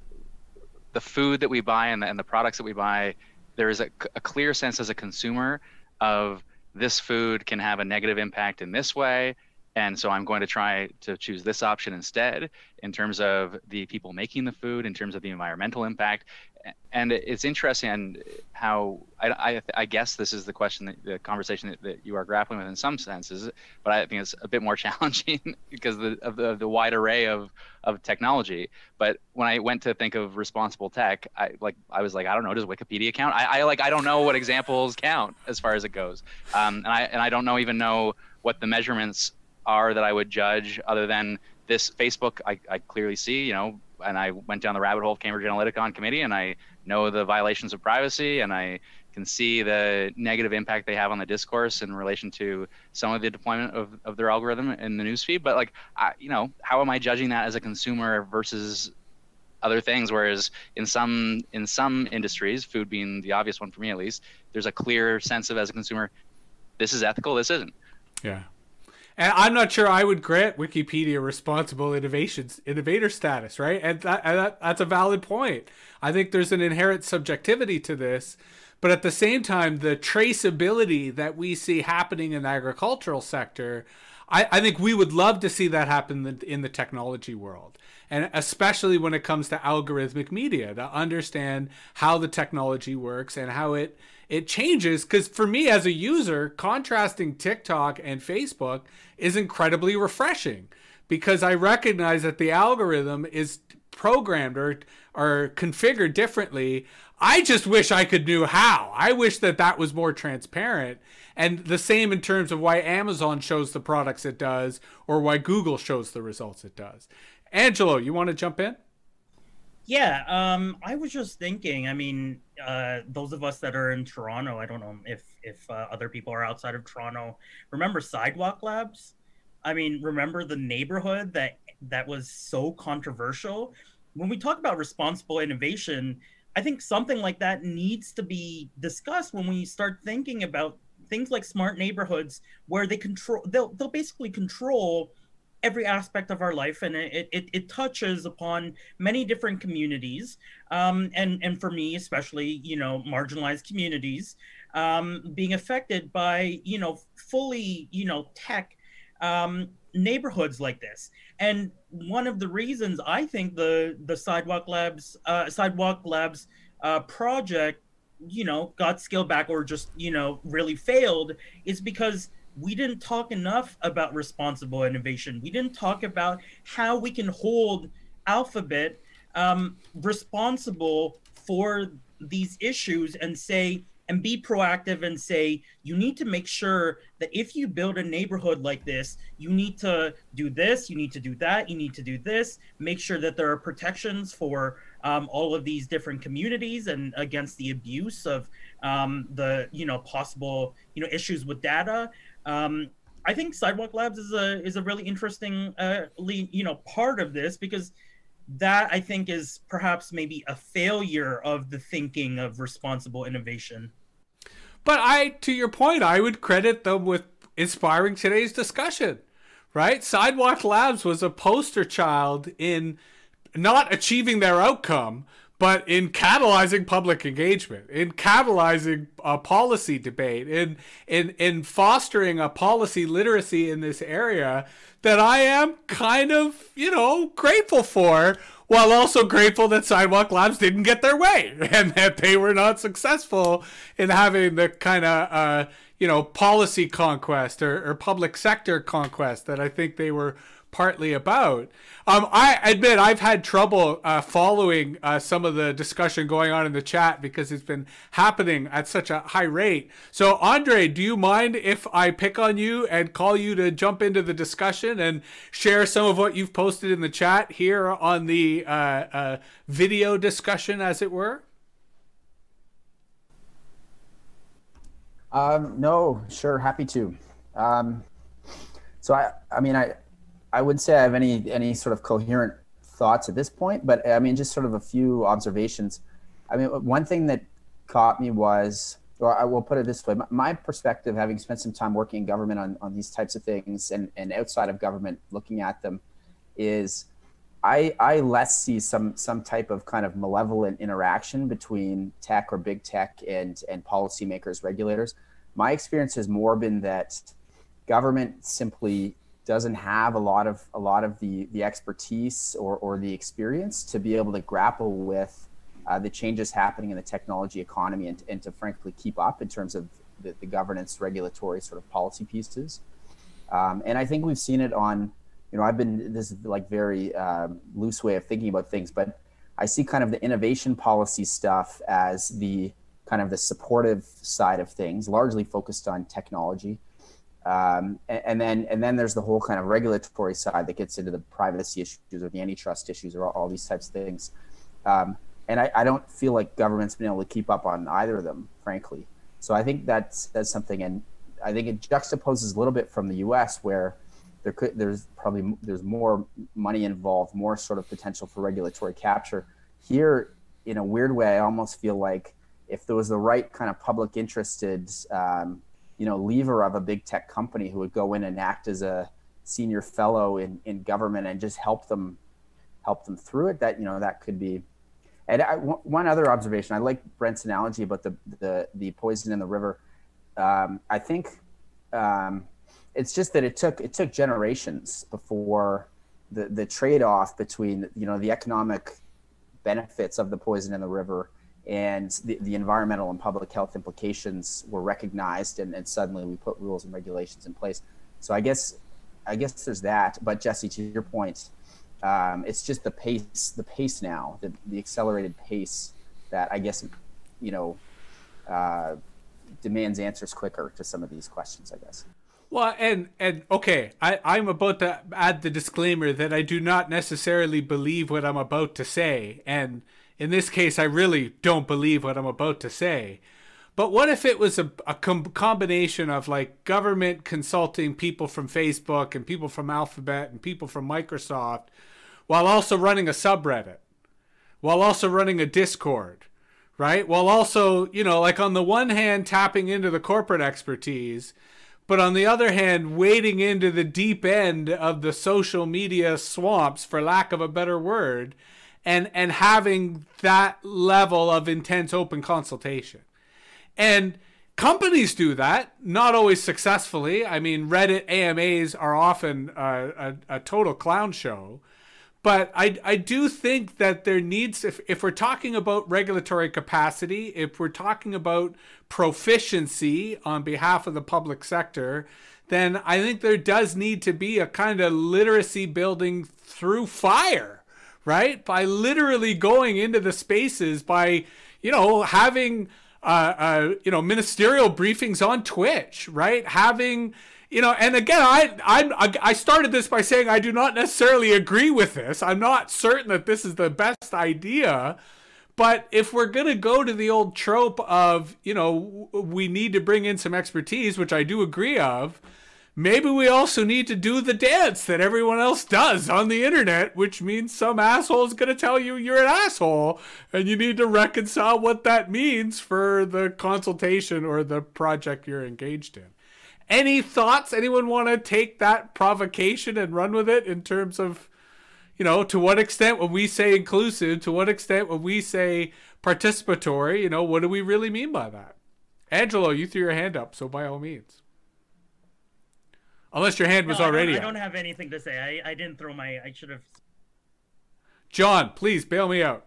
the food that we buy and the, and the products that we buy, there is a, a clear sense as a consumer of this food can have a negative impact in this way, and so I'm going to try to choose this option instead in terms of the people making the food, in terms of the environmental impact. And it's interesting how I, I, I guess this is the question, that, the conversation that, that you are grappling with in some senses, but I think it's a bit more challenging because the, of the, the wide array of, of technology. But when I went to think of responsible tech, I like I was like I don't know, does Wikipedia count? I, I like I don't know what examples count as far as it goes, um, and I and I don't know even know what the measurements are that I would judge other than this Facebook. I, I clearly see, you know. And I went down the rabbit hole of Cambridge Analytica on committee, and I know the violations of privacy, and I can see the negative impact they have on the discourse in relation to some of the deployment of, of their algorithm in the newsfeed. But like, I, you know, how am I judging that as a consumer versus other things? Whereas in some in some industries, food being the obvious one for me at least, there's a clear sense of as a consumer, this is ethical, this isn't. Yeah. And I'm not sure I would grant Wikipedia responsible innovations innovator status, right? And, that, and that, that's a valid point. I think there's an inherent subjectivity to this, but at the same time, the traceability that we see happening in the agricultural sector, I, I think we would love to see that happen in the, in the technology world. And especially when it comes to algorithmic media, to understand how the technology works and how it It changes, because for me as a user, contrasting TikTok and Facebook is incredibly refreshing because I recognize that the algorithm is programmed or, or configured differently. I just wish I could know how. I wish that that was more transparent. And the same in terms of why Amazon shows the products it does or why Google shows the results it does. Angelo, you want to jump in? Yeah, um, I was just thinking, I mean, uh, those of us that are in Toronto, I don't know if, if uh, other people are outside of Toronto, remember Sidewalk Labs? I mean, remember the neighborhood that that was so controversial? When we talk about responsible innovation, I think something like that needs to be discussed when we start thinking about things like smart neighborhoods where they control, they'll, they'll basically control every aspect of our life, and it it, it touches upon many different communities, um, and and for me especially, you know, marginalized communities um, being affected by you know fully you know tech um, neighborhoods like this. And one of the reasons I think the the Sidewalk Labs uh, Sidewalk Labs uh, project you know got scaled back or just you know really failed is because we didn't talk enough about responsible innovation. We didn't talk about how we can hold Alphabet um, responsible for these issues and say, and be proactive and say, you need to make sure that if you build a neighborhood like this, you need to do this, you need to do that, you need to do this, make sure that there are protections for um, all of these different communities and against the abuse of um, the, you know, possible, you know, issues with data. Um, I think Sidewalk Labs is a is a really interesting, uh, you know, part of this because that I think is perhaps maybe a failure of the thinking of responsible innovation. But I, to your point, I would credit them with inspiring today's discussion, right? Sidewalk Labs was a poster child in not achieving their outcome, but in catalyzing public engagement, in catalyzing a policy debate, in, in in fostering a policy literacy in this area that I am kind of, you know, grateful for, while also grateful that Sidewalk Labs didn't get their way and that they were not successful in having the kind of, uh, you know, policy conquest or, or public sector conquest that I think they were partly about. Um, I admit I've had trouble uh, following uh, some of the discussion going on in the chat because it's been happening at such a high rate. So Andre, do you mind if I pick on you and call you to jump into the discussion and share some of what you've posted in the chat here on the uh, uh, video discussion, as it were? Um, no, sure. Happy to. Um, so I, I mean, I, I wouldn't say I have any, any sort of coherent thoughts at this point, but I mean, just sort of a few observations. I mean, one thing that caught me was, or I will put it this way, my perspective, having spent some time working in government on, on these types of things and, and outside of government looking at them, is I, I less see some, some type of kind of malevolent interaction between tech or big tech and, and policymakers, regulators. My experience has more been that government simply doesn't have a lot of a lot of the, the expertise or, or the experience to be able to grapple with uh, the changes happening in the technology economy and, and to frankly keep up in terms of the, the governance, regulatory sort of policy pieces. Um, and I think we've seen it on, you know, I've been, this is like very um, loose way of thinking about things, but I see kind of the innovation policy stuff as the kind of the supportive side of things, largely focused on technology. Um, and, and then and then there's the whole kind of regulatory side that gets into the privacy issues or the antitrust issues or all, all these types of things. Um, and I, I don't feel like government's been able to keep up on either of them, frankly. So I think that's that's something, and I think it juxtaposes a little bit from the U S where there could there's probably there's more money involved, more sort of potential for regulatory capture. Here, in a weird way, I almost feel like if there was the right kind of public interested um, you know, lever of a big tech company who would go in and act as a senior fellow in, in government and just help them, help them through it. That, you know, that could be. And I, w- one other observation, I like Brent's analogy about the the, the poison in the river. Um, I think um, it's just that it took it took generations before the the trade-off between, you know, the economic benefits of the poison in the river and the, the environmental and public health implications were recognized, and, and suddenly we put rules and regulations in place. So I guess, I guess there's that. But Jesse, to your point, um, it's just the pace, the pace now, the, the accelerated pace that I guess, you know, uh, demands answers quicker to some of these questions, I guess. Well, and and okay, I, I'm about to add the disclaimer that I do not necessarily believe what I'm about to say, and in this case, I really don't believe what I'm about to say. But what if it was a, a com- combination of like government consulting people from Facebook and people from Alphabet and people from Microsoft, while also running a subreddit, while also running a Discord, right? While also, you know, like on the one hand, tapping into the corporate expertise, but on the other hand, wading into the deep end of the social media swamps, for lack of a better word, and and having that level of intense open consultation. And companies do that, not always successfully. I mean, Reddit A M As are often a, a, a total clown show. But I, I do think that there needs, if, if we're talking about regulatory capacity, if we're talking about proficiency on behalf of the public sector, then I think there does need to be a kind of literacy building through fire, right? By literally going into the spaces, by, you know, having, uh, uh, you know, ministerial briefings on Twitch, right? Having, you know, and again, I, I, I started this by saying I do not necessarily agree with this. I'm not certain that this is the best idea, but if we're going to go to the old trope of, you know, we need to bring in some expertise, which I do agree of, maybe we also need to do the dance that everyone else does on the internet, which means some asshole is going to tell you you're an asshole, and you need to reconcile what that means for the consultation or the project you're engaged in. Any thoughts? Anyone want to take that provocation and run with it in terms of, you know, to what extent when we say inclusive, to what extent when we say participatory, you know, what do we really mean by that? Angelo, you threw your hand up, so by all means. Unless your hand was no, already I don't, I don't have anything to say. I, I didn't throw my... I should have... John, please bail me out.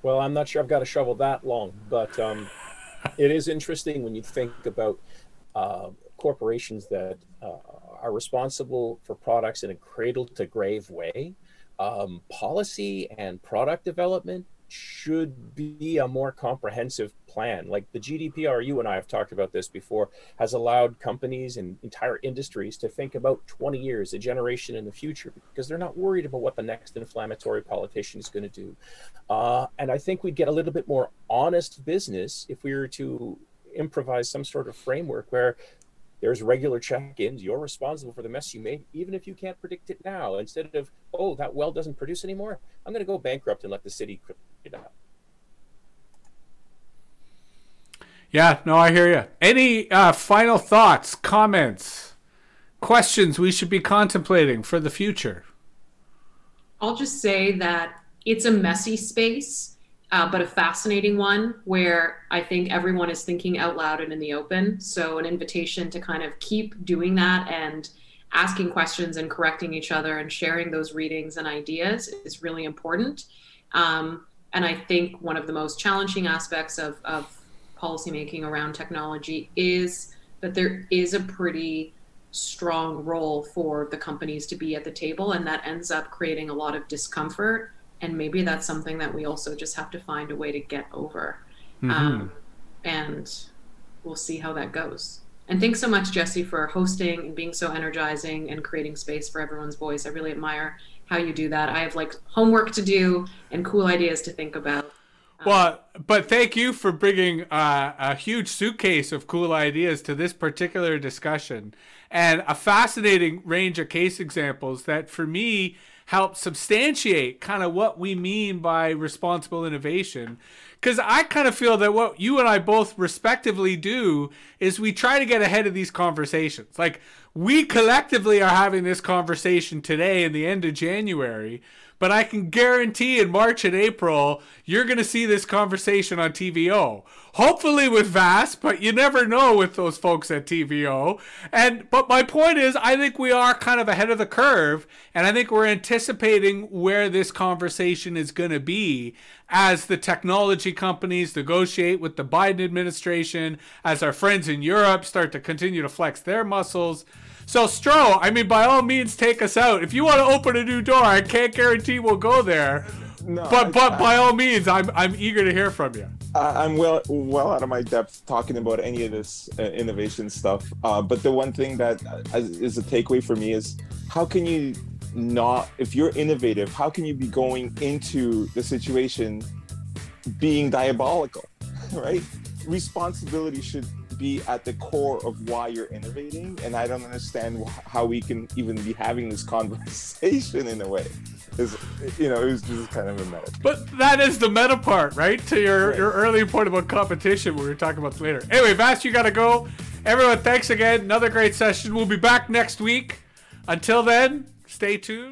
Well, I'm not sure I've got a shovel that long, but um, it is interesting when you think about uh, corporations that uh, are responsible for products in a cradle-to-grave way. Um, policy and product development should be a more comprehensive plan. Like the G D P R, you and I have talked about this before, has allowed companies and entire industries to think about twenty years, a generation in the future, because they're not worried about what the next inflammatory politician is going to do. Uh, and I think we'd get a little bit more honest business if we were to improvise some sort of framework where there's regular check-ins. You're responsible for the mess you made, even if you can't predict it now. Instead of, oh, that well doesn't produce anymore, I'm going to go bankrupt and let the city clean it up. Yeah, no, I hear you. Any uh, final thoughts, comments, questions we should be contemplating for the future? I'll just say that it's a messy space, uh, but a fascinating one where I think everyone is thinking out loud and in the open. So an invitation to kind of keep doing that and asking questions and correcting each other and sharing those readings and ideas is really important. Um, and I think one of the most challenging aspects of, of policymaking around technology is that there is a pretty strong role for the companies to be at the table, and that ends up creating a lot of discomfort. And maybe that's something that we also just have to find a way to get over. Mm-hmm. Um, and we'll see how that goes. And thanks so much, Jesse, for hosting and being so energizing and creating space for everyone's voice. I really admire how you do that. I have like homework to do and cool ideas to think about. Well, but thank you for bringing uh, a huge suitcase of cool ideas to this particular discussion, and a fascinating range of case examples that for me help substantiate kind of what we mean by responsible innovation. Because I kind of feel that what you and I both respectively do is we try to get ahead of these conversations. Like, we collectively are having this conversation today in the end of January, but I can guarantee in March and April, you're going to see this conversation on T V O. Hopefully with Vas, but you never know with those folks at T V O. And but my point is, I think we are kind of ahead of the curve, and I think we're anticipating where this conversation is going to be as the technology companies negotiate with the Biden administration, as our friends in Europe start to continue to flex their muscles. So, Stroh, I mean, by all means, take us out. If you want to open a new door, I can't guarantee we'll go there. No, but I, but I, by all means, I'm I'm eager to hear from you. I, I'm well well out of my depth talking about any of this uh, innovation stuff. Uh, but the one thing that is a takeaway for me is, how can you not, if you're innovative, how can you be going into the situation being diabolical, right? Responsibility should be at the core of why you're innovating, and I don't understand how we can even be having this conversation in a way. It's, you know, it was just kind of a meta. But that is the meta part, right? To your, right. your earlier point about competition, we were talking about later. Anyway, Vas, you gotta go. Everyone, thanks again. Another great session. We'll be back next week. Until then, stay tuned.